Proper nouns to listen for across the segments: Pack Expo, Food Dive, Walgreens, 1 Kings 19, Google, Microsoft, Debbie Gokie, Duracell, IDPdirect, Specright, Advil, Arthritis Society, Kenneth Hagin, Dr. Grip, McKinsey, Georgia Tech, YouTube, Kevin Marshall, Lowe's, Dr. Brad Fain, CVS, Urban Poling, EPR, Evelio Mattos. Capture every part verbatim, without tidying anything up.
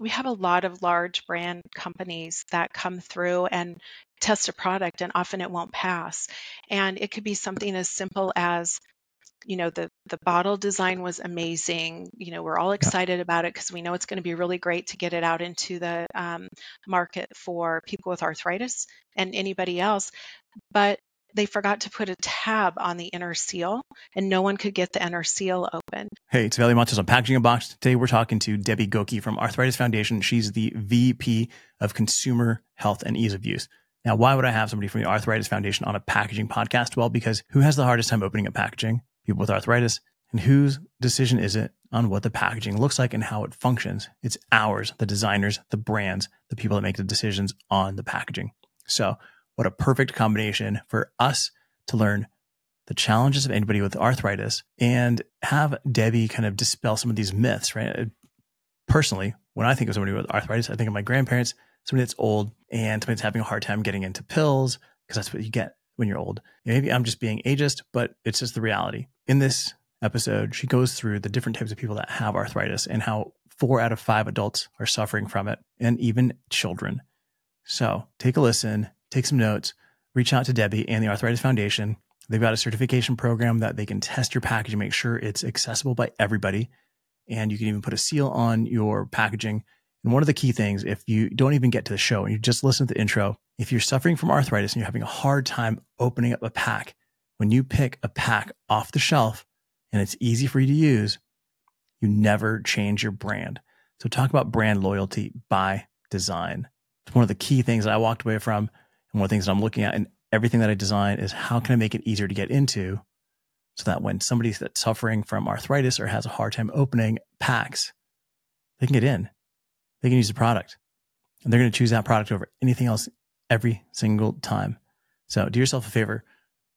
we have a lot of large brand companies that come through and test a product, and often it won't pass. And it could be something as simple as, you know, the, the bottle design was amazing. You know, we're all excited yeah. about it because we know it's going to be really great to get it out into the um, market for people with arthritis and anybody else. But they forgot to put a tab on the inner seal, and no one could get the inner seal open. Hey, it's Evelio Mattos on Packaging in a Box. Today, we're talking to Debbie Gokie from Arthritis Foundation. She's the V P of Consumer Health and Ease of Use. Now, why would I have somebody from the Arthritis Foundation on a packaging podcast? Well, because who has the hardest time opening up packaging? People with arthritis. And whose decision is it on what the packaging looks like and how it functions? It's ours, the designers, the brands, the people that make the decisions on the packaging. So what a perfect combination for us to learn the challenges of anybody with arthritis and have Debbie kind of dispel some of these myths, right? Personally, when I think of somebody with arthritis, I think of my grandparents, somebody that's old and somebody that's having a hard time getting into pills, because that's what you get when you're old. Maybe I'm just being ageist, but it's just the reality. In this episode, she goes through the different types of people that have arthritis and how four out of five adults are suffering from it, and even children. So take a listen. Take some notes, reach out to Debbie and the Arthritis Foundation. They've got a certification program that they can test your packaging, make sure it's accessible by everybody. And you can even put a seal on your packaging. And one of the key things, if you don't even get to the show and you just listen to the intro, if you're suffering from arthritis and you're having a hard time opening up a pack, when you pick a pack off the shelf and it's easy for you to use, you never change your brand. So talk about brand loyalty by design. It's one of the key things that I walked away from. And one of the things that I'm looking at in everything that I design is how can I make it easier to get into, so that when somebody that's suffering from arthritis or has a hard time opening packs, they can get in, they can use the product, and they're going to choose that product over anything else every single time. So do yourself a favor.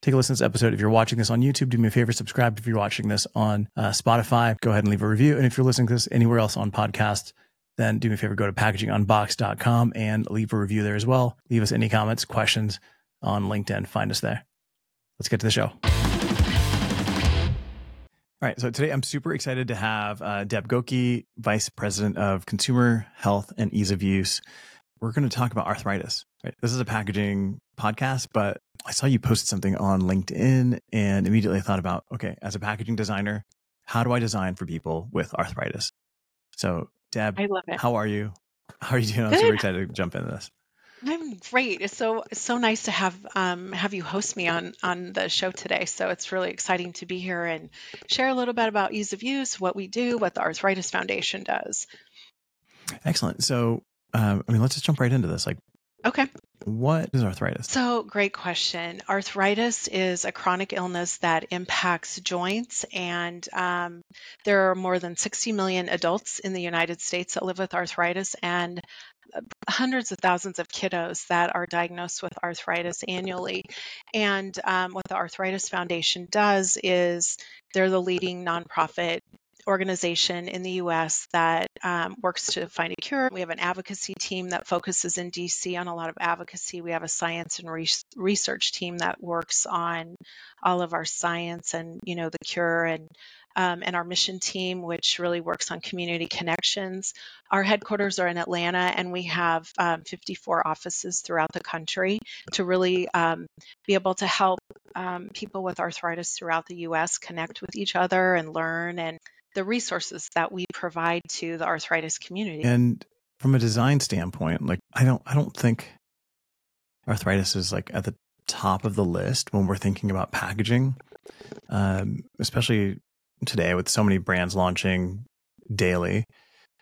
Take a listen to this episode. If you're watching this on YouTube, do me a favor, subscribe. If you're watching this on uh, Spotify, go ahead and leave a review. And if you're listening to this anywhere else on podcasts, then do me a favor, go to packaging unbox dot com and leave a review there as well. Leave us any comments, questions on LinkedIn. Find us there. Let's get to the show. All right. So today I'm super excited to have uh, Deb Gokie, Vice President of Consumer Health and Ease of Use. We're going to talk about arthritis. Right? This is a packaging podcast, but I saw you posted something on LinkedIn and immediately thought about, okay, as a packaging designer, how do I design for people with arthritis? So Deb, I love it. How are you? How are you doing? Good. I'm super excited to jump into this. I'm great. It's so it's so nice to have um, have you host me on on the show today. So it's really exciting to be here and share a little bit about ease of use, what we do, what the Arthritis Foundation does. Excellent. So, um, I mean, let's just jump right into this. Like, okay. What is arthritis? So, great question. Arthritis is a chronic illness that impacts joints, and um, there are more than sixty million adults in the United States that live with arthritis, and hundreds of thousands of kiddos that are diagnosed with arthritis annually. And um, what the Arthritis Foundation does is they're the leading nonprofit organization in the U S that um, works to find a cure. We have an advocacy team that focuses in D C on a lot of advocacy. We have a science and re- research team that works on all of our science and, you know, the cure, and um, and our mission team, which really works on community connections. Our headquarters are in Atlanta, and we have um, fifty-four offices throughout the country to really um, be able to help um, people with arthritis throughout the U S connect with each other and learn, and the resources that we provide to the arthritis community. And from a design standpoint, like I don't, I don't think arthritis is like at the top of the list when we're thinking about packaging, um, especially today with so many brands launching daily,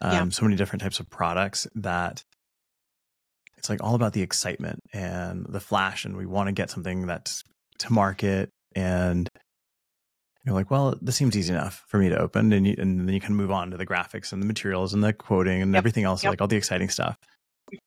um, yeah. so many different types of products that it's like all about the excitement and the flash, and we want to get something that's to market, and you're like, well, this seems easy enough for me to open. And, you, and then you can move on to the graphics and the materials and the quoting and yep. everything else, yep. like all the exciting stuff.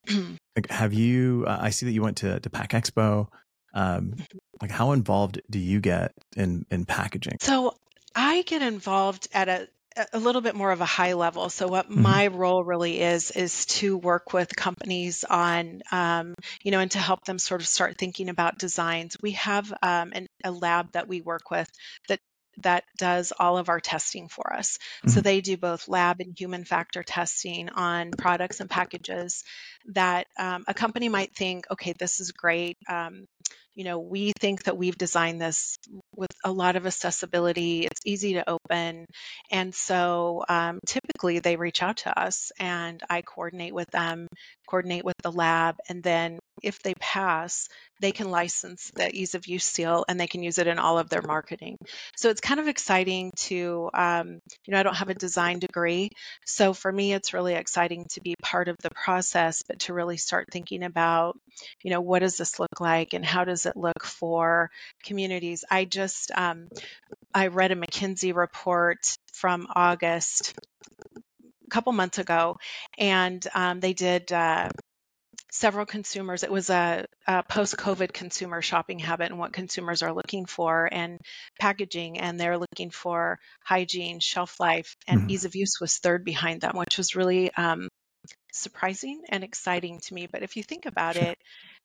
Like, have you, uh, I see that you went to, to Pack Expo. Um, like how involved do you get in, in packaging? So I get involved at a, a little bit more of a high level. So what mm-hmm. my role really is, is to work with companies on, um, you know, and to help them sort of start thinking about designs. We have um, an, a lab that we work with that that does all of our testing for us. Mm-hmm. So they do both lab and human factor testing on products and packages that um, a company might think, okay, this is great. Um, you know, we think that we've designed this with a lot of accessibility. It's easy to open. And so um, typically they reach out to us and I coordinate with them, coordinate with the lab. And then if they pass, they can license the ease of use seal and they can use it in all of their marketing. So it's kind of exciting to, um, you know, I don't have a design degree. So for me, it's really exciting to be part of the process, but to really start thinking about, you know, what does this look like and how does it look for communities? I just, um, I read a McKinsey report from August a couple months ago, and um, they did, uh, several consumers. It was a, a post-COVID consumer shopping habit and what consumers are looking for and packaging, and they're looking for hygiene, shelf life, and mm-hmm. ease of use was third behind them, which was really um, surprising and exciting to me. But if you think about sure. it,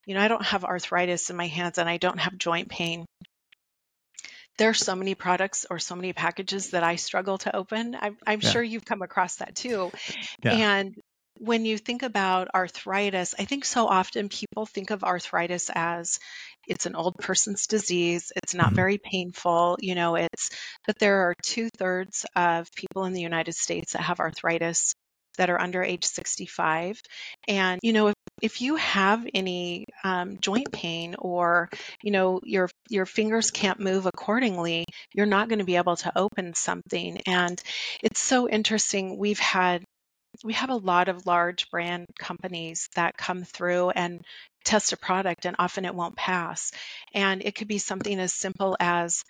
you know, I don't have arthritis in my hands and I don't have joint pain. There are so many products or so many packages that I struggle to open. I'm, I'm yeah. sure you've come across that too. Yeah. And when you think about arthritis, I think so often people think of arthritis as it's an old person's disease. It's not very painful, you know, it's, but there are two thirds of people in the United States that have arthritis that are under age sixty-five. And, you know, if, if you have any um, joint pain or, you know, your your fingers can't move accordingly, you're not going to be able to open something. And it's so interesting. We've had We have a lot of large brand companies that come through and test a product, and often it won't pass. And it could be something as simple as,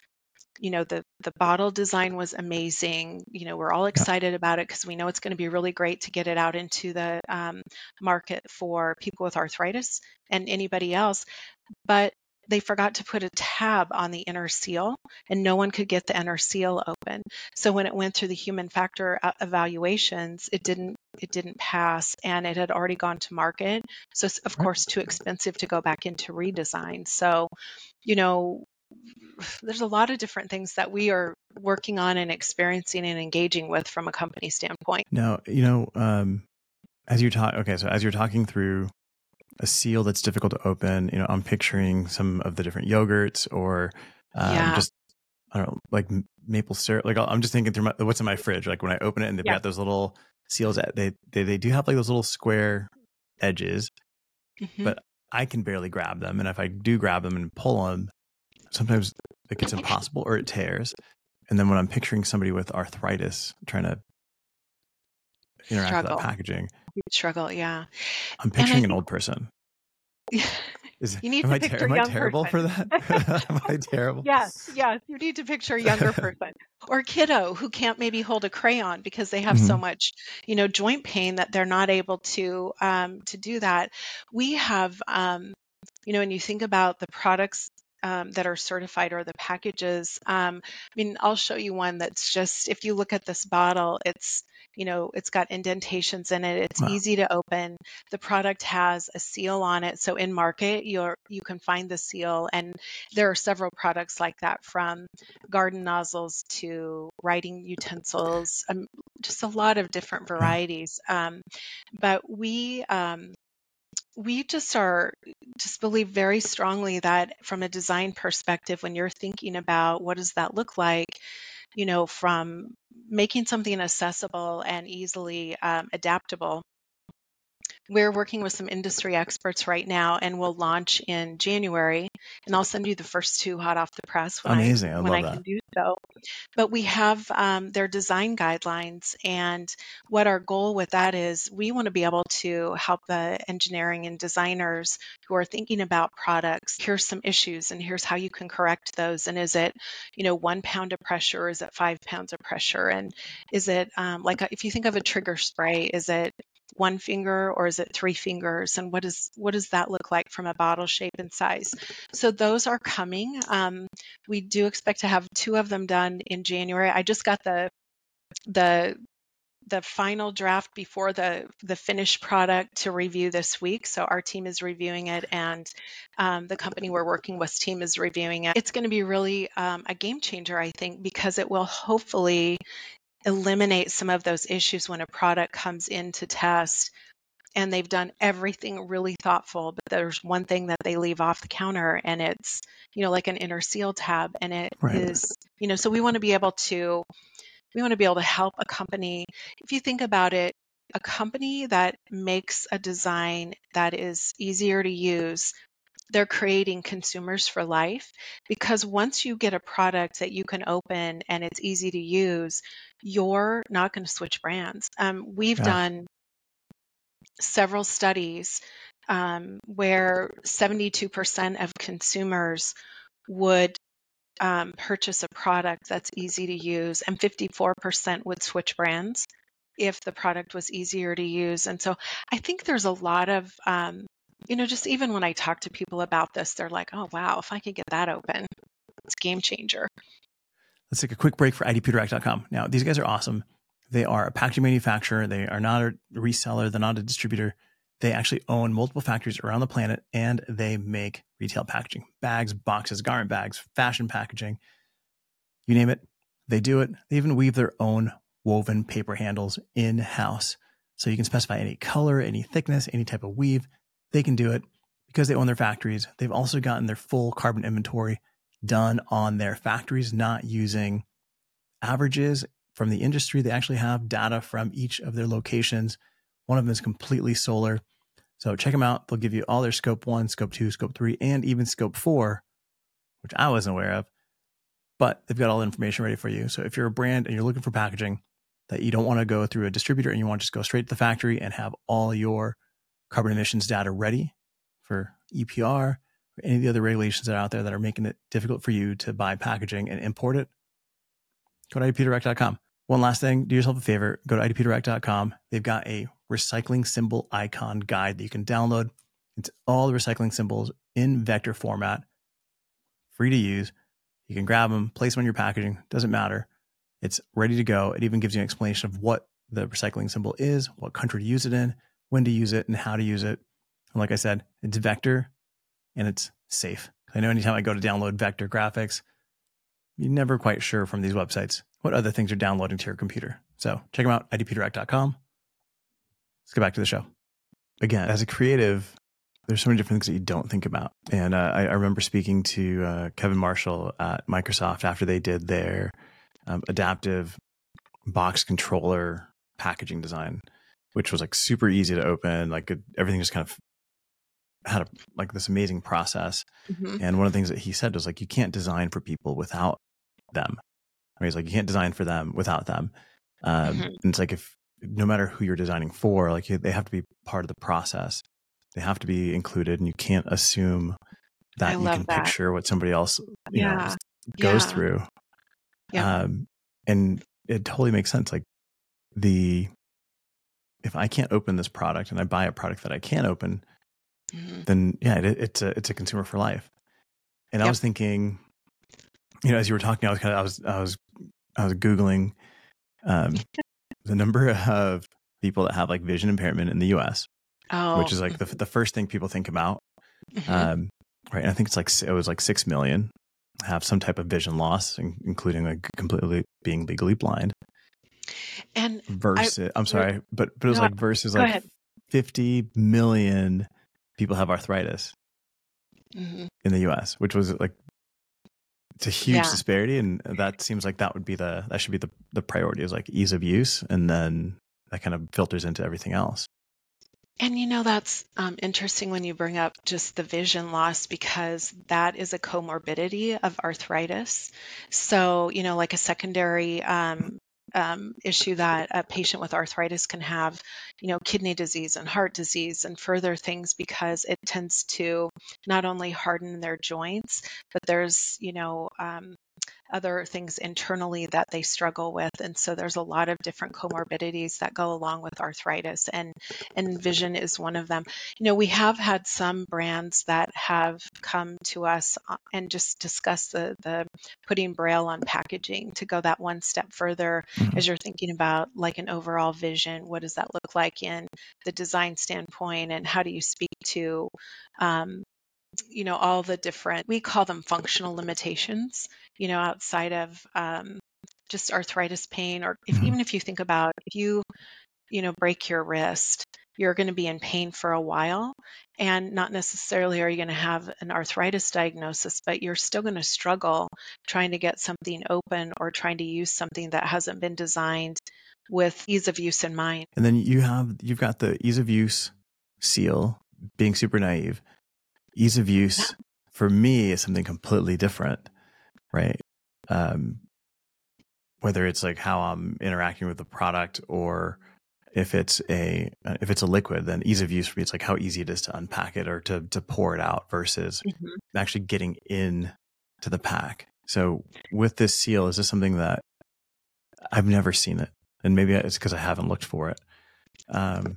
you know, the, the bottle design was amazing. You know, we're all excited about it because we know it's going to be really great to get it out into the um, market for people with arthritis and anybody else. But they forgot to put a tab on the inner seal and no one could get the inner seal open. So when it went through the human factor evaluations, it didn't it didn't pass, and it had already gone to market. So it's, of course, too expensive to go back into redesign. So, you know, there's a lot of different things that we are working on and experiencing and engaging with from a company standpoint. Now, you know, um, as you talk, okay, so as you're talking through a seal that's difficult to open, you know, I'm picturing some of the different yogurts or um, yeah. just, I don't know, like maple syrup. Like I'll, I'm just thinking through my, what's in my fridge. Like when I open it and they've yeah. got those little seals, they, they, they do have like those little square edges, mm-hmm. but I can barely grab them. And if I do grab them and pull them, sometimes it gets impossible or it tears. And then when I'm picturing somebody with arthritis trying to interact struggle. with that packaging. You struggle, yeah. I'm picturing I, an old person. Is, you need to I picture ter- a young Am I terrible person. for that? Am I terrible? Yes, yes. You need to picture a younger person. Or a kiddo who can't maybe hold a crayon because they have mm-hmm. so much, you know, joint pain that they're not able to um, to do that. We have, um, you know, when you think about the products Um, that are certified or the packages. Um, I mean, I'll show you one that's just, if you look at this bottle, it's, you know, it's got indentations in it. It's wow. easy to open. The product has a seal on it. So in market, you're, you can find the seal. And there are several products like that, from garden nozzles to writing utensils, um, just a lot of different varieties. Um, but we, um, We just are just believe very strongly that from a design perspective, when you're thinking about what does that look like, you know, from making something accessible and easily um, adaptable, we're working with some industry experts right now, and we'll launch in January. And I'll send you the first two hot off the press when Amazing. I, I when I that. can do so. But we have um, their design guidelines, and what our goal with that is, we want to be able to help the engineering and designers who are thinking about products. Here's some issues, and here's how you can correct those. And is it, you know, one pound of pressure? Or is it five pounds of pressure? And is it um, like if you think of a trigger spray, is it one finger or is it three fingers? And what is what does that look like from a bottle shape and size? So those are coming. Um, we do expect to have two of them done in January. I just got the the the final draft before the, the finished product to review this week. So our team is reviewing it, and um, the company we're working with team is reviewing it. It's going to be really um, a game changer, I think, because it will hopefully eliminate some of those issues when a product comes in to test and they've done everything really thoughtful, but there's one thing that they leave off the counter, and it's, you know, like an inner seal tab. And it right. is, you know, so we want to be able to, we want to be able to help a company. If you think about it, a company that makes a design that is easier to use, they're creating consumers for life, because once you get a product that you can open and it's easy to use, you're not going to switch brands. Um, we've yeah. done several studies um, where seventy-two percent of consumers would um, purchase a product that's easy to use, and fifty-four percent would switch brands if the product was easier to use. And so I think there's a lot of, um, you know, just even when I talk to people about this, they're like, oh, wow, if I could get that open, it's a game changer. Let's take a quick break for I D P direct dot com. Now, these guys are awesome. They are a packaging manufacturer. They are not a reseller. They're not a distributor. They actually own multiple factories around the planet, and they make retail packaging, bags, boxes, garment bags, fashion packaging, you name it. They do it. They even weave their own woven paper handles in-house. So you can specify any color, any thickness, any type of weave. They can do it because they own their factories. They've also gotten their full carbon inventory done on their factories, not using averages from the industry. They actually have data from each of their locations. One of them is completely solar. So check them out. They'll give you all their scope one, scope two, scope three, and even scope four, which I wasn't aware of, but they've got all the information ready for you. So if you're a brand and you're looking for packaging that you don't want to go through a distributor and you want to just go straight to the factory and have all your carbon emissions data ready for E P R or any of the other regulations that are out there that are making it difficult for you to buy packaging and import it, go to I D P direct dot com. One last thing, do yourself a favor, go to I D P direct dot com. They've got a recycling symbol icon guide that you can download. It's all the recycling symbols in vector format, free to use. You can grab them, place them on your packaging, doesn't matter. It's ready to go. It even gives you an explanation of what the recycling symbol is, what country to use it in, when to use it, and how to use it. And like I said, it's vector and it's safe. I know anytime I go to download vector graphics, you're never quite sure from these websites what other things are downloading to your computer. So check them out, I D P direct dot com. Let's get back to the show. Again, as a creative, there's so many different things that you don't think about. And uh, I, I remember speaking to uh, Kevin Marshall at Microsoft after they did their um, adaptive box controller packaging design, which was like super easy to open. Like it, everything just kind of had a, like this amazing process. Mm-hmm. And one of the things that he said was like, you can't design for people without them. Or he's like, you can't design for them without them. Um, mm-hmm. And it's like, if no matter who you're designing for, like they have to be part of the process. They have to be included, and you can't assume that you can that. picture what somebody else you yeah. know, just goes yeah. through. Yeah. Um, and it totally makes sense. Like the... if I can't open this product and I buy a product that I can open, mm-hmm. then yeah, it, it's a, it's a consumer for life. And yep. I was thinking, you know, as you were talking, I was kind of, I was, I was, I was Googling, um, the number of people that have like vision impairment in the U S, oh. which is like the the first thing people think about. Mm-hmm. Um, right. And I think it's like, it was like six million have some type of vision loss, including like completely being legally blind. And versus, I, I'm sorry, but, but it was no, like versus like ahead. fifty million people have arthritis mm-hmm. in the U S, which was like, it's a huge yeah. disparity. And that seems like that would be the, that should be the, the priority is like ease of use. And then that kind of filters into everything else. And you know, that's um, interesting when you bring up just the vision loss, because that is a comorbidity of arthritis. So, you know, like a secondary, um, Um, issue that a patient with arthritis can have, you know, kidney disease and heart disease and further things, because it tends to not only harden their joints, but there's, you know, um, other things internally that they struggle with. And so there's a lot of different comorbidities that go along with arthritis, and, and vision is one of them. You know, we have had some brands that have come to us and just discuss the, the putting Braille on packaging to go that one step further mm-hmm. as you're thinking about like an overall vision. What does that look like in the design standpoint, and how do you speak to um, you know, all the different, we call them functional limitations, you know, outside of um, just arthritis pain, or if, mm-hmm. even if you think about if you, you know, break your wrist, you're going to be in pain for a while, and not necessarily are you going to have an arthritis diagnosis, but you're still going to struggle trying to get something open or trying to use something that hasn't been designed with ease of use in mind. And then you have, you've got the ease of use seal, being super naive. Ease of use yeah. for me is something completely different, right? Um, whether it's like how I'm interacting with the product, or if it's a if it's a liquid, then ease of use for me, it's like how easy it is to unpack it or to to pour it out versus mm-hmm. actually getting in to the pack. So with this seal, is this something that I've never seen it? And maybe it's because I haven't looked for it, um,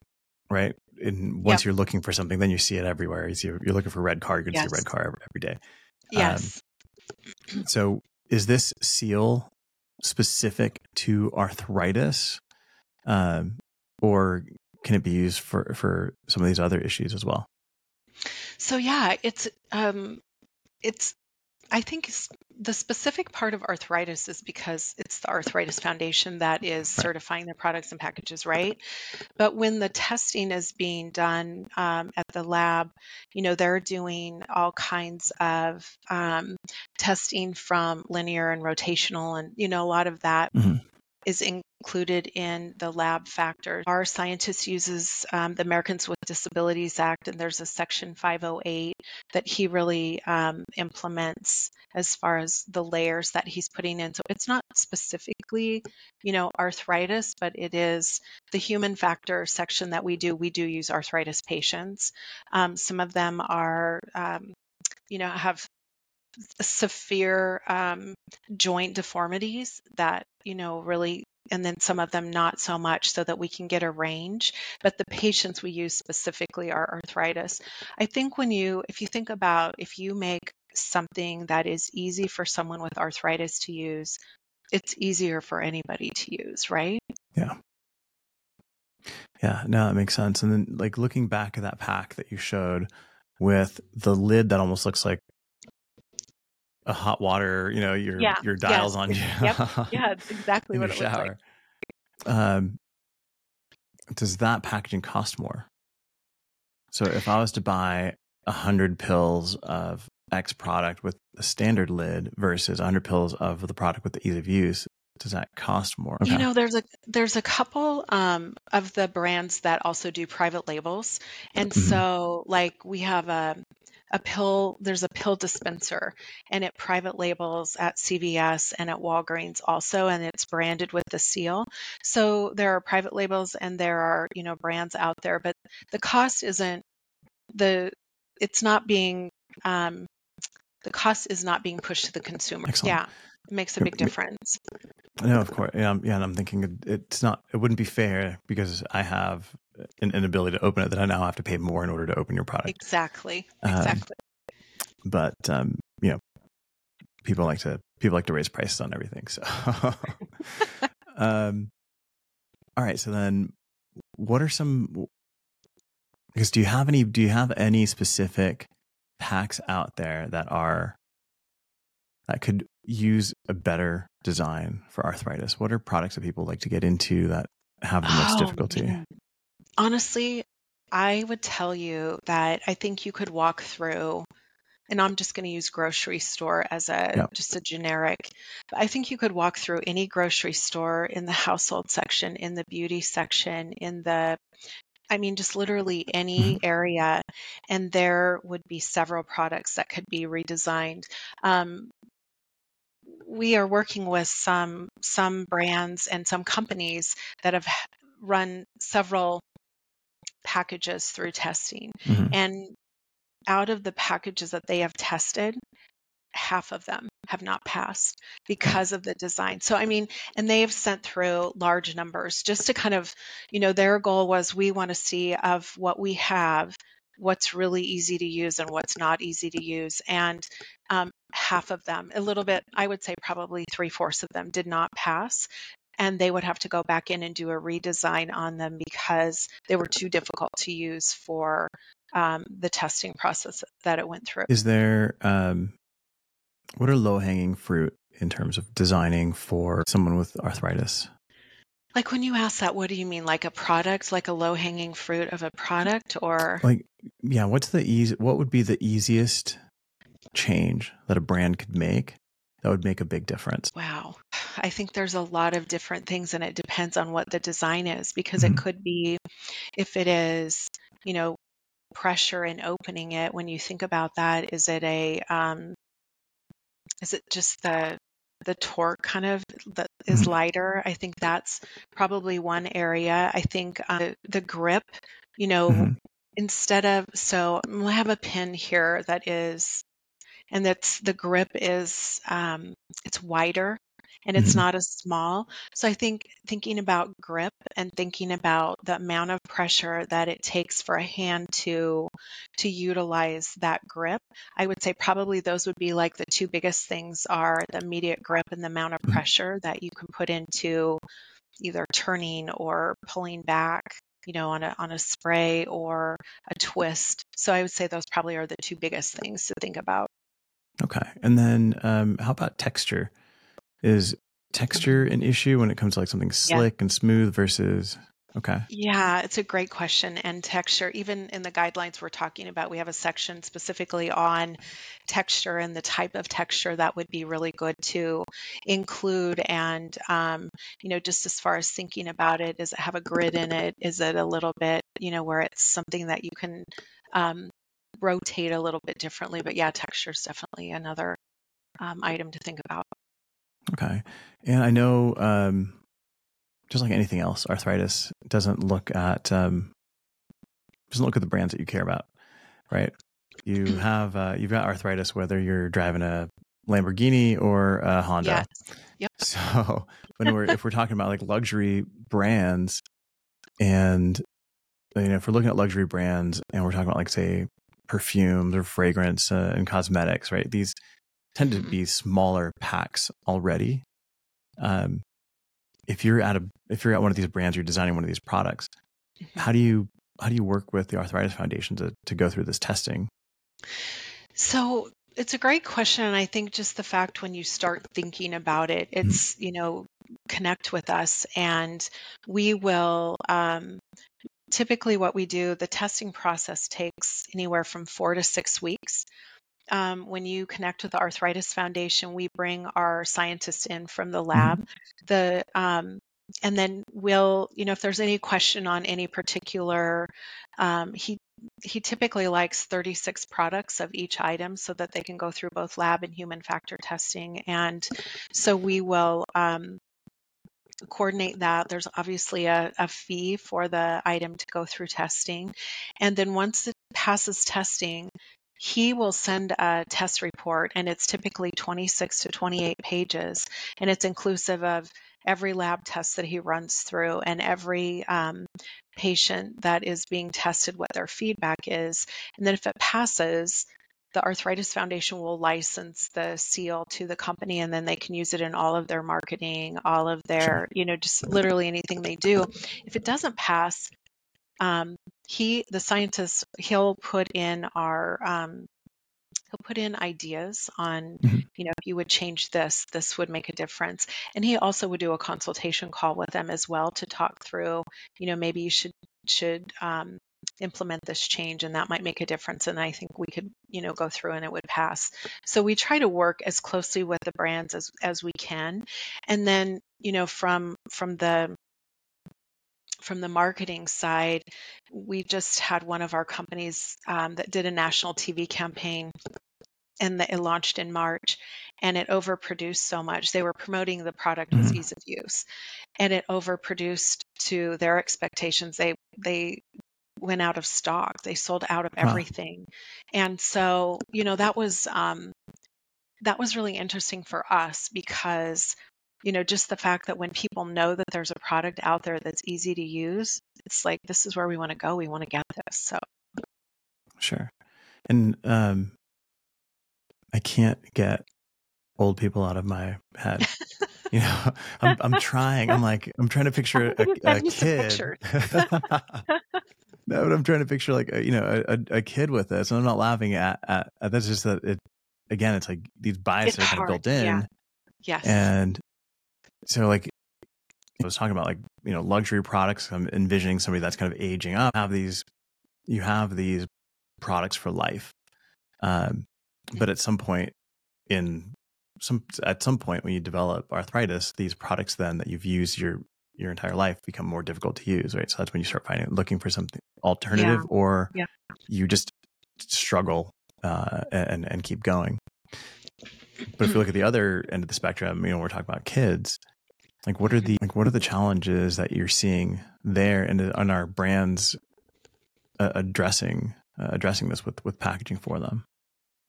right? And once yep. you're looking for something, then you see it everywhere. You see, you're looking for red car, you can yes. see red car every, every day. Yes. Um, so is this seal specific to arthritis? Um, or can it be used for, for some of these other issues as well? So yeah, it's, um, it's, I think the specific part of arthritis is because it's the Arthritis Foundation that is certifying their products and packages, right? But when the testing is being done um, at the lab, you know, they're doing all kinds of um, testing from linear and rotational, and, you know, a lot of that mm-hmm. is included in the lab factors. Our scientist uses um, the Americans with Disabilities Act, and there's a section five oh eight that he really um, implements as far as the layers that he's putting in. So it's not specifically, you know, arthritis, but it is the human factor section that we do. We do use arthritis patients. Um, some of them are, um, you know, have severe um, joint deformities that, you know, really, and then some of them not so much, so that we can get a range. But the patients we use specifically are arthritis. I think when you, if you think about, if you make something that is easy for someone with arthritis to use, it's easier for anybody to use, right? Yeah. Yeah, no, that makes sense. And then like looking back at that pack that you showed with the lid that almost looks like a hot water, you know, your yeah, your dials yeah. on you. Yep. Yeah, it's exactly what it looks like. Um, does that packaging cost more? So if I was to buy a hundred pills of X product with a standard lid versus a hundred pills of the product with the ease of use, does that cost more? Okay. You know, there's a there's a couple um, of the brands that also do private labels, and mm-hmm. so like we have a a pill. There's a pill dispenser, and it private labels at C V S and at Walgreens also, and it's branded with the seal. So there are private labels, and there are, you know, brands out there, but the cost isn't the. It's not being um, the cost is not being pushed to the consumer. Excellent. Yeah. It makes a big difference. No, of course. Yeah, yeah, and I'm thinking it's not, it wouldn't be fair because I have an inability to open it that I now have to pay more in order to open your product. Exactly. Um, exactly. But, um, you know, people like to, people like to raise prices on everything. So, um, all right. So then what are some, because do you have any, do you have any specific packs out there that are, that could use a better design for arthritis? What are products that people like to get into that have the most oh, difficulty? Man. Honestly, I would tell you that I think you could walk through, and I'm just going to use grocery store as a yeah. just a generic. I think you could walk through any grocery store in the household section, in the beauty section, in the I mean, just literally any area, and there would be several products that could be redesigned. Um, we are working with some some brands and some companies that have run several packages through testing. Mm-hmm. And out of the packages that they have tested, half of them have not passed because of the design. So, I mean, and they have sent through large numbers just to kind of, you know, their goal was we want to see of what we have, what's really easy to use and what's not easy to use. And um, half of them, a little bit, I would say probably three-fourths of them did not pass. And they would have to go back in and do a redesign on them because they were too difficult to use for um, the testing process that it went through. Is there, um, what are low-hanging fruit in terms of designing for someone with arthritis? Like when you ask that, what do you mean? Like a product, like a low-hanging fruit of a product or? Like, yeah, what's the easy, what would be the easiest change that a brand could make that would make a big difference? Wow. I think there's a lot of different things, and it depends on what the design is, because mm-hmm. it could be, if it is, you know, pressure and opening it, when you think about that, is it a, um, is it just the, the torque kind of that is lighter? I think that's probably one area. I think uh, the grip, you know, mm-hmm. instead of, so I have a pin here that is, and that's the grip is, um, it's wider and it's mm-hmm. not as small. So I think thinking about grip and thinking about the amount of pressure that it takes for a hand to to utilize that grip, I would say probably those would be like the two biggest things are the immediate grip and the amount of pressure that you can put into either turning or pulling back, you know, on a on a spray or a twist. So I would say those probably are the two biggest things to think about. Okay. And then um, how about texture? Is texture an issue when it comes to like something slick yeah. and smooth versus, okay. Yeah, it's a great question. And texture, even in the guidelines we're talking about, we have a section specifically on texture and the type of texture that would be really good to include. And, um, you know, just as far as thinking about it, does it have a grid in it? Is it a little bit, you know, where it's something that you can um, rotate a little bit differently? But yeah, texture is definitely another um, item to think about. Okay. And I know, um, just like anything else, arthritis doesn't look at, um, doesn't look at the brands that you care about, right? You have, uh, you've got arthritis, whether you're driving a Lamborghini or a Honda. Yes. Yep. So when we're, if we're talking about like luxury brands and, you know, if we're looking at luxury brands and we're talking about like, say, perfumes or fragrance uh, and cosmetics, right? These tend to be smaller packs already. Um, if you're at a, if you're at one of these brands, you're designing one of these products. How do you how do you work with the Arthritis Foundation to to go through this testing? So it's a great question, and I think just the fact when you start thinking about it, it's mm-hmm. you know connect with us, and we will. Um, typically, what we do, the testing process takes anywhere from four to six weeks. Um, when you connect with the Arthritis Foundation, we bring our scientists in from the lab. Mm-hmm. The um, and then we'll, you know, if there's any question on any particular, um, he he typically likes thirty-six products of each item so that they can go through both lab and human factor testing. And so we will um, coordinate that. There's obviously a, a fee for the item to go through testing, and then once it passes testing, he will send a test report, and it's typically twenty-six to twenty-eight pages, and it's inclusive of every lab test that he runs through and every um, patient that is being tested, what their feedback is. And then if it passes, the Arthritis Foundation will license the seal to the company, and then they can use it in all of their marketing, all of their, sure. you know, just literally anything they do. If it doesn't pass, Um, he, the scientist, he'll put in our, um, he'll put in ideas on, mm-hmm. you know, if you would change this, this would make a difference. And he also would do a consultation call with them as well to talk through, you know, maybe you should, should, um, implement this change, and that might make a difference. And I think we could, you know, go through and it would pass. So we try to work as closely with the brands as, as we can. And then, you know, from, from the, From the marketing side, we just had one of our companies um, that did a national T V campaign, and the, it launched in March, and it overproduced so much. They were promoting the product with ease of use, and it overproduced to their expectations. They they went out of stock. They sold out of everything, wow. and so you know that was um, that was really interesting for us because. You know, just the fact that when people know that there's a product out there that's easy to use, it's like, this is where we want to go. We want to get this. So Sure. And um, I can't get old people out of my head. You know, I'm, I'm trying. I'm like, I'm trying to picture a, a kid. No, but I'm trying to picture like, a, you know, a, a kid with this. And I'm not laughing at, at, at that's just that it, again, it's like these biases it's are hard. built in. Yeah. Yes. And so like, I was talking about like, you know, luxury products. I'm envisioning somebody that's kind of aging up, have these, you have these products for life. Um, but at some point in some, at some point when you develop arthritis, these products then that you've used your, your entire life become more difficult to use. Right. So that's when you start finding, looking for something alternative yeah. or yeah. you just struggle, uh, and, and keep going. But if you look at the other end of the spectrum, you know, we're talking about kids. Like, what are the like, what are the challenges that you're seeing there, and on our brands uh, addressing uh, addressing this with with packaging for them?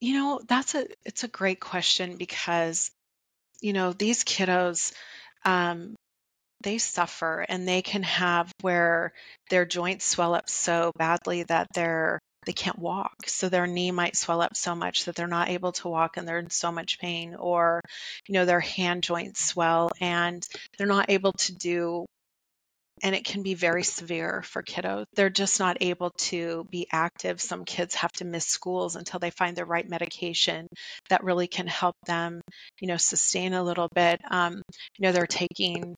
You know, that's a it's a great question because, you know, these kiddos, um, they suffer, and they can have where their joints swell up so badly that they're they can't walk. So their knee might swell up so much that they're not able to walk and they're in so much pain, or, you know, their hand joints swell and they're not able to do, and it can be very severe for kiddos. They're just not able to be active. Some kids have to miss schools until they find the right medication that really can help them, you know, sustain a little bit. Um, you know, they're taking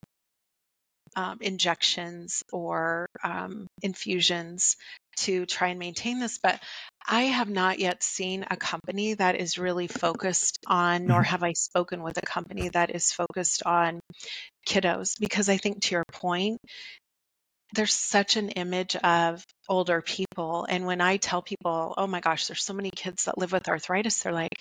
um, injections or um, infusions to try and maintain this, but I have not yet seen a company that is really focused on, nor have I spoken with a company that is focused on kiddos, because I think to your point, there's such an image of older people. And when I tell people, oh my gosh, there's so many kids that live with arthritis, they're like,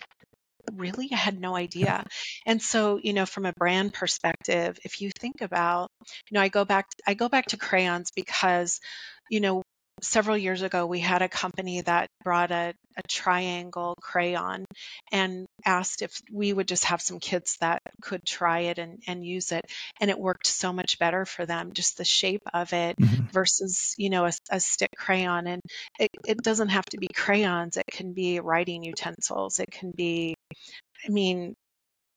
really? I had no idea. And so, you know, from a brand perspective, if you think about, you know, I go back, I go back to crayons because, you know, several years ago, we had a company that brought a, a triangle crayon and asked if we would just have some kids that could try it and, and use it. And it worked so much better for them, just the shape of it mm-hmm. versus, you know, a, a stick crayon. And it, it doesn't have to be crayons. It can be writing utensils. It can be, I mean,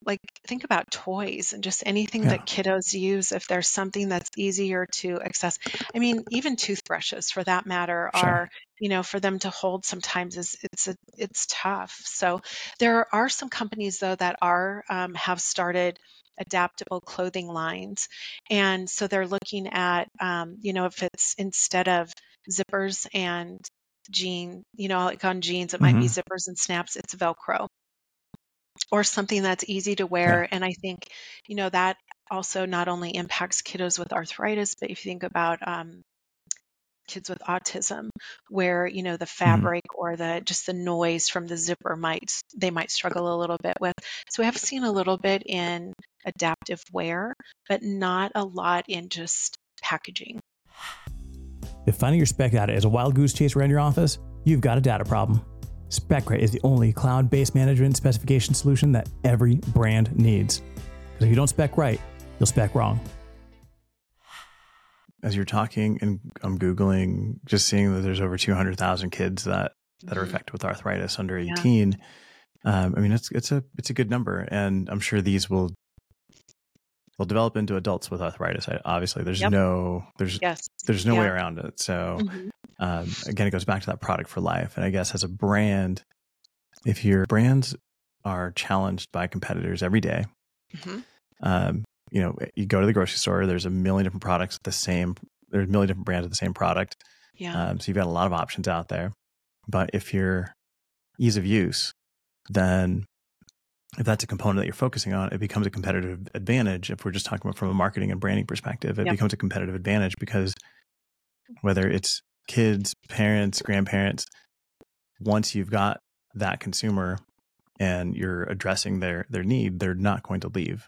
like think about toys and just anything yeah. that kiddos use. If there's something that's easier to access, I mean, even toothbrushes for that matter sure. are, you know, for them to hold sometimes is it's, a, it's tough. So there are some companies though that are, um, have started adaptable clothing lines. And so they're looking at, um, you know, if it's instead of zippers and jean, you know, like on jeans, it mm-hmm. might be zippers and snaps, it's Velcro. Or something that's easy to wear. Yeah. And I think, you know, that also not only impacts kiddos with arthritis, but if you think about um, kids with autism, where, you know, the fabric mm-hmm. or the just the noise from the zipper might, they might struggle a little bit with. So we have seen a little bit in adaptive wear, but not a lot in just packaging. If finding your spec data is a wild goose chase around your office, you've got a data problem. Specright is the only cloud-based management specification solution that every brand needs. Because if you don't spec right, you'll spec wrong. As you're talking and I'm Googling, just seeing that there's over two hundred thousand kids that, that are affected with arthritis under eighteen. Yeah. Um, I mean, it's, it's a, it's a good number, and I'm sure these will, will develop into adults with arthritis. I, obviously there's yep. no, there's, yes. there's no yeah. way around it. So, mm-hmm. Um, again, it goes back to that product for life. And I guess as a brand, if your brands are challenged by competitors every day, mm-hmm. um, you know, you go to the grocery store, there's a million different products at the same, there's a million different brands of the same product. Yeah. Um, so you've got a lot of options out there, but if your ease of use, then if that's a component that you're focusing on, it becomes a competitive advantage. If we're just talking about from a marketing and branding perspective, it yep. becomes a competitive advantage because whether it's kids, parents, grandparents, once you've got that consumer and you're addressing their their need, they're not going to leave.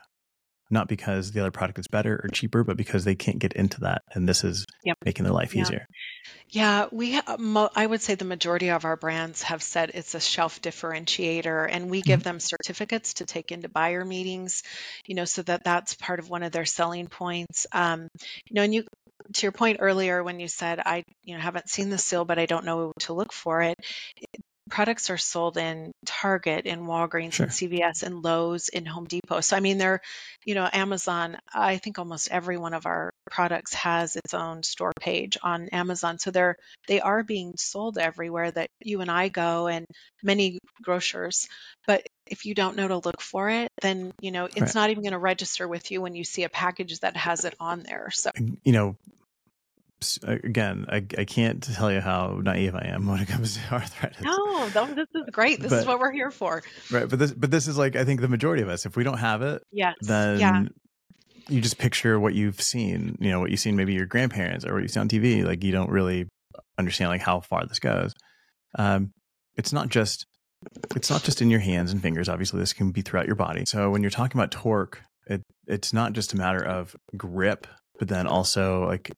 Not because the other product is better or cheaper, but because they can't get into that. And this is yep. making their life yeah. easier. Yeah, we. Mo- I would say the majority of our brands have said it's a shelf differentiator, and we mm-hmm. give them certificates to take into buyer meetings, you know, so that that's part of one of their selling points. Um, you know, and you to your point earlier when you said, I you know haven't seen the seal, but I don't know what to look for it, it products are sold in Target, in Walgreens, sure. in C V S, in Lowe's, in Home Depot. So, I mean, they're, you know, Amazon, I think almost every one of our products has its own store page on Amazon. So they're, they are being sold everywhere that you and I go, and many grocers. But if you don't know to look for it, then, you know, it's right. not even going to register with you when you see a package that has it on there. So, you know, again, I, I can't tell you how naive I am when it comes to arthritis. No, this is great. This but, is what we're here for. Right. But this, but this is like, I think the majority of us, if we don't have it, yes. then yeah. you just picture what you've seen, you know, what you've seen, maybe your grandparents or what you see on T V. Like, you don't really understand like how far this goes. Um, it's not just, it's not just in your hands and fingers. Obviously this can be throughout your body. So when you're talking about torque, it, it's not just a matter of grip, but then also like,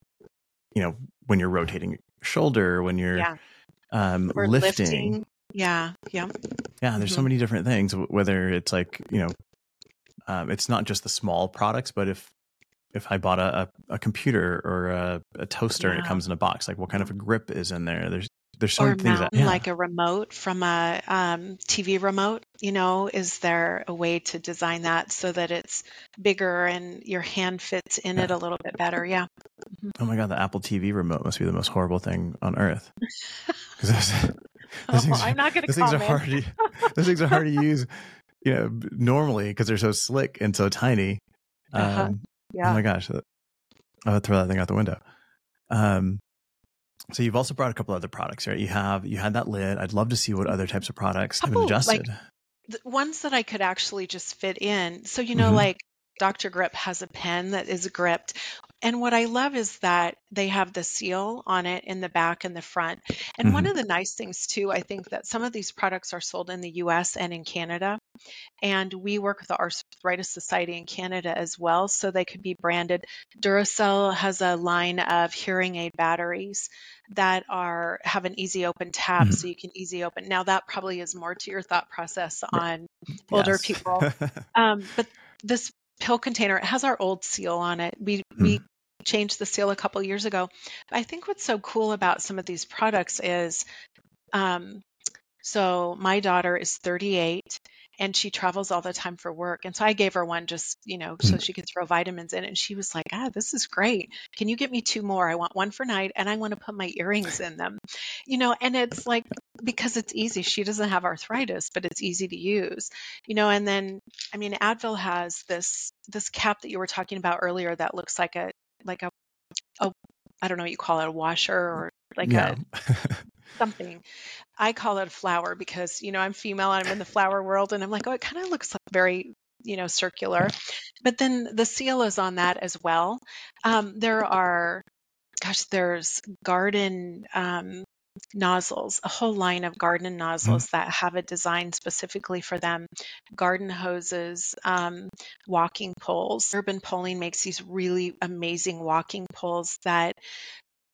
you know, when you're rotating your shoulder, when you're yeah. um, lifting. lifting. Yeah. Yeah. Yeah. There's mm-hmm. so many different things, whether it's like, you know, um, it's not just the small products, but if, if I bought a, a computer or a, a toaster yeah. and it comes in a box, like what kind of a grip is in there? There's, there's so many things that, yeah. like a remote from a um, T V remote, you know, is there a way to design that so that it's bigger and your hand fits in yeah. it a little bit better? Yeah. Oh my God, the Apple T V remote must be the most horrible thing on earth. Those, those oh, things, I'm not going to comment. Things are hard to, those things are hard to use, you know, normally because they're so slick and so tiny. Um, uh-huh. yeah. Oh my gosh, I would throw that thing out the window. Um, So you've also brought a couple other products, right? You have, you had that lid. I'd love to see what other types of products couple, have been adjusted. Like, the ones that I could actually just fit in. So, you know, mm-hmm. like Doctor Grip has a pen that is gripped. And what I love is that they have the seal on it in the back and the front. And mm-hmm. one of the nice things too, I think that some of these products are sold in the U S and in Canada. And we work with the Arthritis Society in Canada as well, so they could be branded. Duracell has a line of hearing aid batteries that are have an easy open tab, mm-hmm. so you can easy open. Now that probably is more to your thought process on yes. older people. um, but this pill container, it has our old seal on it. We mm-hmm. we changed the seal a couple years ago. I think what's so cool about some of these products is, um, so my daughter is thirty-eight. And she travels all the time for work. And so I gave her one just, you know, so she could throw vitamins in it. And she was like, ah, this is great. Can you get me two more? I want one for night and I want to put my earrings in them, you know, and it's like, because it's easy. She doesn't have arthritis, but it's easy to use, you know, and then, I mean, Advil has this, this cap that you were talking about earlier that looks like a, like a, a I don't know what you call it, a washer or like yeah. a... something. I call it a flower because, you know, I'm female and I'm in the flower world and I'm like, oh, it kind of looks like very, you know, circular. But then the seal is on that as well. Um, there are, gosh, there's garden um, nozzles, a whole line of garden nozzles mm-hmm. that have a design specifically for them. Garden hoses, um, walking poles. Urban Poling makes these really amazing walking poles that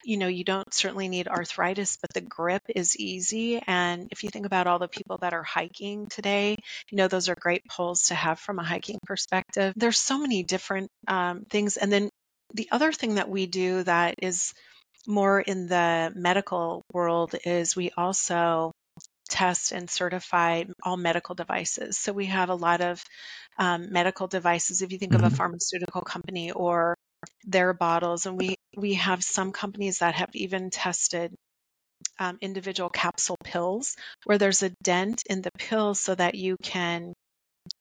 you know, you don't certainly need arthritis, but the grip is easy. And if you think about all the people that are hiking today, you know, those are great poles to have from a hiking perspective. There's so many different um, things. And then the other thing that we do that is more in the medical world is we also test and certify all medical devices. So we have a lot of um, medical devices. If you think mm-hmm. of a pharmaceutical company or their bottles, and we we have some companies that have even tested um, individual capsule pills where there's a dent in the pill so that you can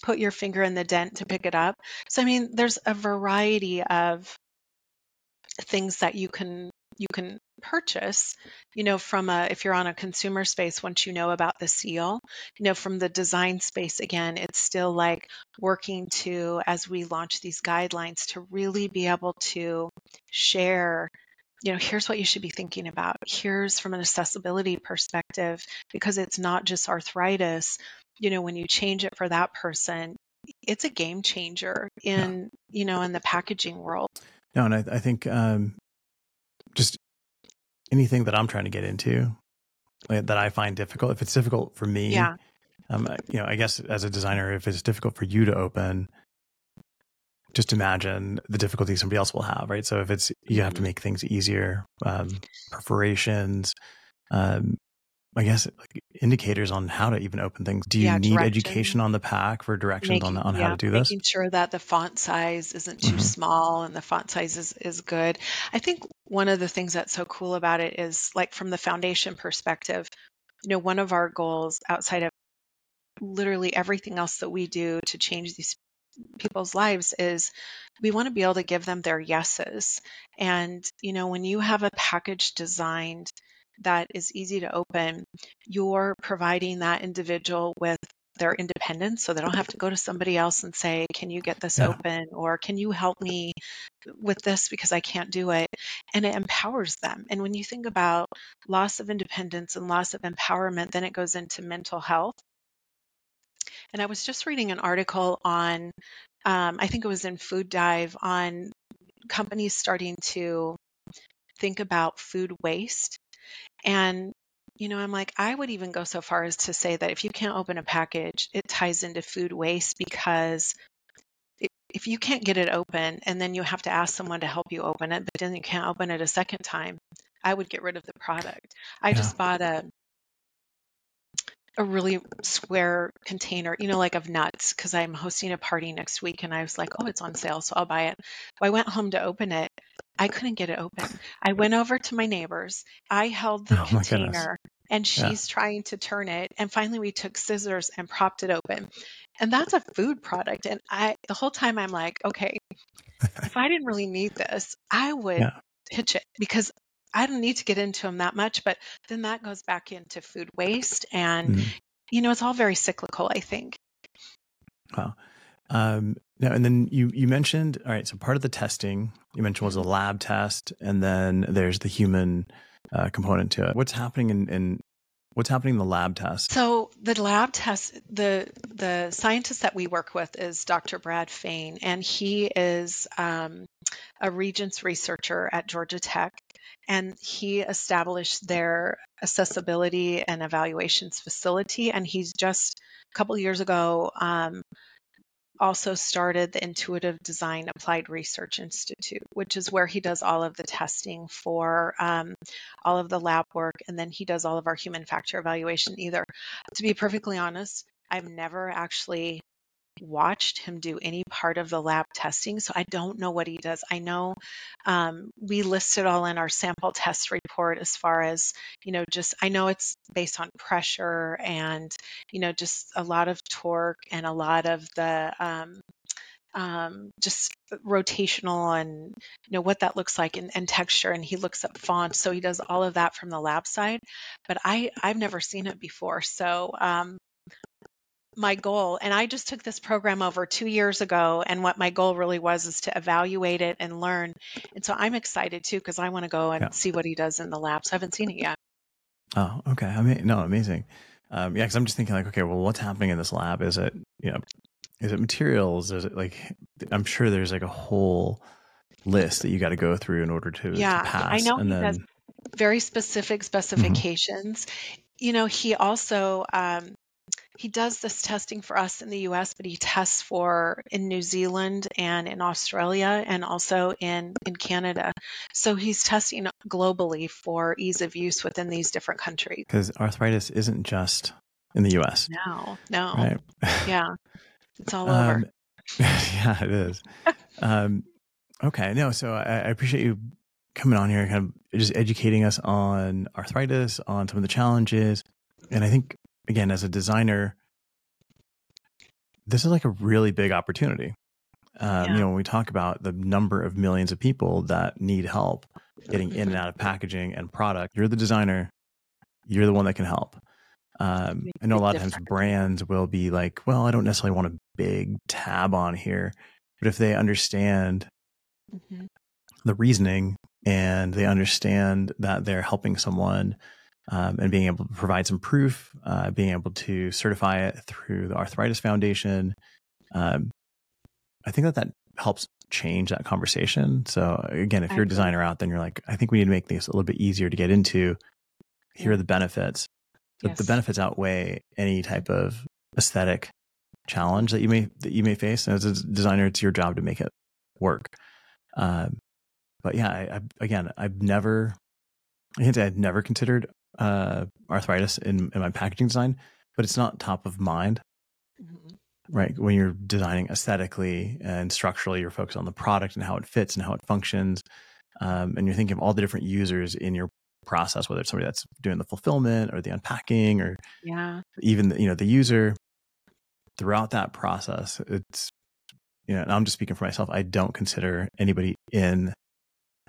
put your finger in the dent to pick it up. So I mean, there's a variety of things that you can you can purchase, you know, from a, if you're on a consumer space, once you know about the seal, you know, from the design space, again, it's still like working to, as we launch these guidelines, to really be able to share, you know, here's what you should be thinking about. Here's from an accessibility perspective, because it's not just arthritis. You know, when you change it for that person, it's a game changer in, yeah. you know, in the packaging world. No, and I, I think um, just anything that I'm trying to get into, like, that I find difficult, if it's difficult for me, yeah. um, you know, I guess as a designer, if it's difficult for you to open, just imagine the difficulty somebody else will have, right? So if it's, you have to make things easier, um, perforations, um, I guess like indicators on how to even open things. Do you yeah, need direction. education on the pack for directions making, on, on yeah, how to do this? Making sure that the font size isn't too mm-hmm. small and the font size is, is good. I think one of the things that's so cool about it is, like, from the foundation perspective, you know, one of our goals outside of literally everything else that we do to change these people's lives is we want to be able to give them their yeses. And, you know, when you have a package designed that is easy to open, you're providing that individual with their independence, so they don't have to go to somebody else and say, can you get this yeah. open, or can you help me with this because I can't do it? And it empowers them. And when you think about loss of independence and loss of empowerment, then it goes into mental health. And I was just reading an article on, um, I think it was in Food Dive, on companies starting to think about food waste. And, you know, I'm like, I would even go so far as to say that if you can't open a package, it ties into food waste, because if you can't get it open and then you have to ask someone to help you open it, but then you can't open it a second time, I would get rid of the product. I yeah. just bought a a really square container, you know, like of nuts, because I'm hosting a party next week, and I was like, oh, it's on sale, so I'll buy it. Well, I went home to open it. I couldn't get it open. I went over to my neighbor's. I held the oh, container, and she's yeah. trying to turn it. And finally, we took scissors and propped it open. And that's a food product. And I, the whole time I'm like, okay, if I didn't really need this, I would yeah. pitch it, because I don't need to get into them that much. But then that goes back into food waste. And, mm-hmm. you know, it's all very cyclical, I think. Wow. Um, now, and then you, you mentioned, all right, so part of the testing you mentioned was a lab test, and then there's the human uh, component to it. What's happening in, in, what's happening in the lab test? So the lab test, the, the scientist that we work with is Doctor Brad Fain, and he is, um, a Regents researcher at Georgia Tech, and he established their accessibility and evaluations facility. And he's just a couple years ago, um, also started the Intuitive Design Applied Research Institute, which is where he does all of the testing for um, all of the lab work. And then he does all of our human factor evaluation either. To be perfectly honest, I've never actually watched him do any part of the lab testing, so I don't know what he does. I know um, we list it all in our sample test report as far as, you know, just, I know it's based on pressure and, you know, just a lot of torque and a lot of the um, um, just rotational and, you know, what that looks like, and, and texture, and he looks up font. So he does all of that from the lab side, but I, I've never seen it before. So, um, my goal, and I just took this program over two years ago, and what my goal really was is to evaluate it and learn. And so I'm excited too, because I want to go and yeah. see what he does in the lab. So I haven't seen it yet. Oh, okay. I mean, no, amazing. Um, yeah, because I'm just thinking like, okay, well, what's happening in this lab? Is it, you know, is it materials? Is it like, I'm sure there's like a whole list that you got to go through in order to, yeah, to pass. I know, and he then... has very specific specifications. Mm-hmm. You know, he also, um, he does this testing for us in the U S, but he tests for in New Zealand and in Australia and also in, in Canada. So he's testing globally for ease of use within these different countries. Because arthritis isn't just in the U S. No, no. Right? Yeah. It's all over. Um, yeah, it is. um, okay. No, so I, I appreciate you coming on here and kind of just educating us on arthritis, on some of the challenges. And I think, again, as a designer, this is like a really big opportunity. Um, yeah. You know, when we talk about the number of millions of people that need help getting in and out of packaging and product, you're the designer, you're the one that can help. Um, I know a lot different. of times brands will be like, well, I don't necessarily want a big tab on here, but if they understand mm-hmm. the reasoning and they understand that they're helping someone, Um, and being able to provide some proof, uh, being able to certify it through the Arthritis Foundation. Um, I think that that helps change that conversation. So again, if you're a designer out, then you're like, I think we need to make these a little bit easier to get into. Here yeah. are the benefits. So yes. The benefits outweigh any type of aesthetic challenge that you may, that you may face. And as a designer, it's your job to make it work. Uh, but yeah, I, I, again, I've never, I can't say I've never considered uh, arthritis in, in my packaging design, but it's not top of mind, mm-hmm. right? When you're designing aesthetically and structurally, you're focused on the product and how it fits and how it functions. Um, and you're thinking of all the different users in your process, whether it's somebody that's doing the fulfillment or the unpacking or yeah. even the, you know, the user throughout that process. It's, you know, and I'm just speaking for myself. I don't consider anybody in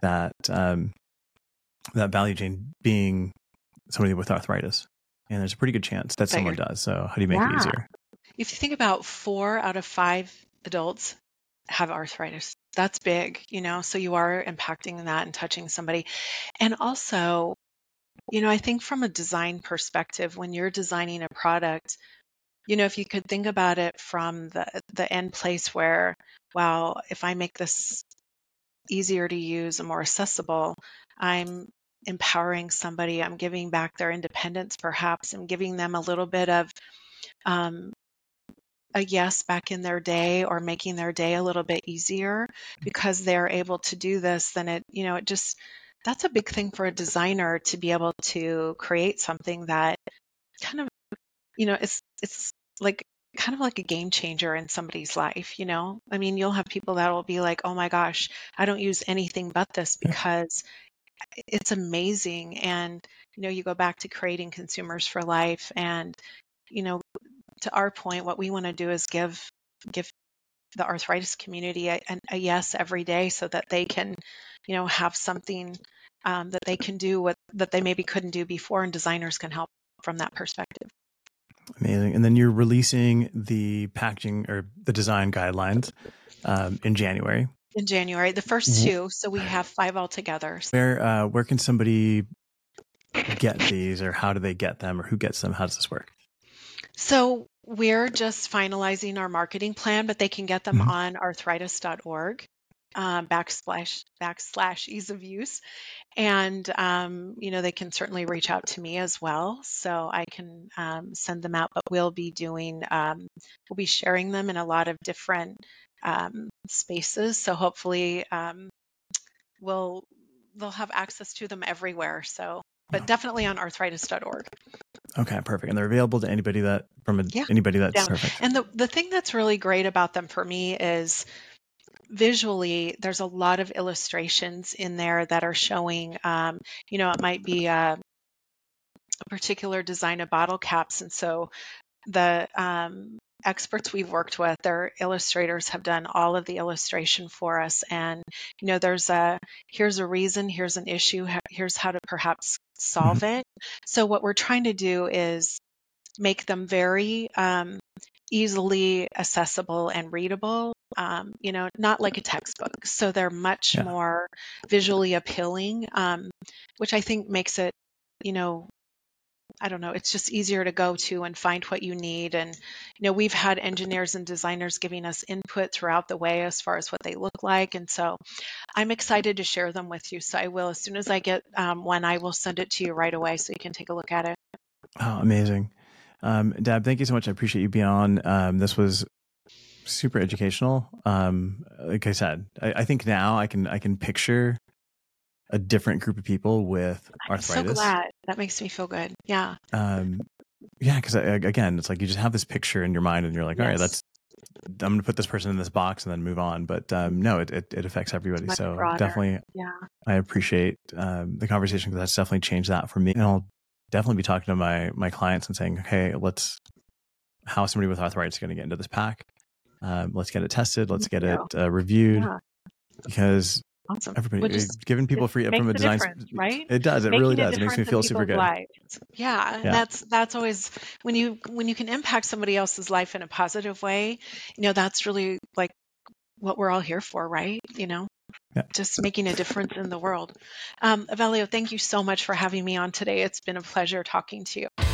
that, um, that value chain being somebody with arthritis. And there's a pretty good chance that, that someone does. So how do you make yeah. it easier? If you think about four out of five adults have arthritis, that's big, you know, so you are impacting that and touching somebody. And also, you know, I think from a design perspective, when you're designing a product, you know, if you could think about it from the, the end place where, wow, if I make this easier to use and more accessible, I'm empowering somebody, I'm giving back their independence, perhaps, and giving them a little bit of um, a yes back in their day, or making their day a little bit easier because they're able to do this, then it, you know, it just, that's a big thing for a designer to be able to create something that kind of, you know, it's, it's like, kind of like a game changer in somebody's life, you know? I mean, you'll have people that will be like, oh my gosh, I don't use anything but this because it's amazing. And, you know, you go back to creating consumers for life. And, you know, to our point, what we want to do is give give the arthritis community a, a yes every day so that they can, you know, have something um, that they can do what that they maybe couldn't do before, and designers can help from that perspective. Amazing. And then you're releasing the packaging or the design guidelines um, in January. In January, the first two. So we have five altogether. Where, uh, where can somebody get these, or how do they get them, or who gets them? How does this work? So we're just finalizing our marketing plan, but they can get them mm-hmm. on arthritis dot org. Um, backslash backslash ease of use, and um, you know, they can certainly reach out to me as well, so I can um, send them out. But we'll be doing um, we'll be sharing them in a lot of different um, spaces. So hopefully, um, we'll they'll have access to them everywhere. So, but definitely on arthritis dot org. Okay, perfect. And they're available to anybody that from a, yeah. anybody that's yeah. perfect. And the the thing that's really great about them for me is, visually, there's a lot of illustrations in there that are showing, um, you know, it might be a, a particular design of bottle caps. And so the um, experts we've worked with, their illustrators have done all of the illustration for us. And, you know, there's a, here's a reason, here's an issue, here's how to perhaps solve mm-hmm. it. So what we're trying to do is make them very um, easily accessible and readable. Um, you know, not like a textbook. So they're much yeah. more visually appealing, um, which I think makes it, you know, I don't know, it's just easier to go to and find what you need. And, you know, we've had engineers and designers giving us input throughout the way as far as what they look like. And so I'm excited to share them with you. So I will, as soon as I get um, one, I will send it to you right away so you can take a look at it. Oh, amazing. Um, Deb, thank you so much. I appreciate you being on. Um, this was super educational. Um, like I said, I, I think now I can I can picture a different group of people with arthritis. I'm so glad. That makes me feel good. Yeah. Um, yeah, because again, it's like you just have this picture in your mind, and you're like, all yes. right, that's I'm going to put this person in this box and then move on. But um, no, it, it it affects everybody. So broader. Definitely, yeah. I appreciate um, the conversation, because that's definitely changed that for me. And I'll definitely be talking to my my clients and saying, okay, let's how is somebody with arthritis going to get into this pack? Um, let's get it tested. Let's get it uh, reviewed yeah. because awesome. Everybody, we'll just, giving people free up from a design, right? It does. It Making really does. It makes me feel super good. Lives. Yeah. And yeah. that's, that's always when you, when you can impact somebody else's life in a positive way, you know, that's really like what we're all here for, right? You know, yeah. just making a difference in the world. Um, Evelio, thank you so much for having me on today. It's been a pleasure talking to you.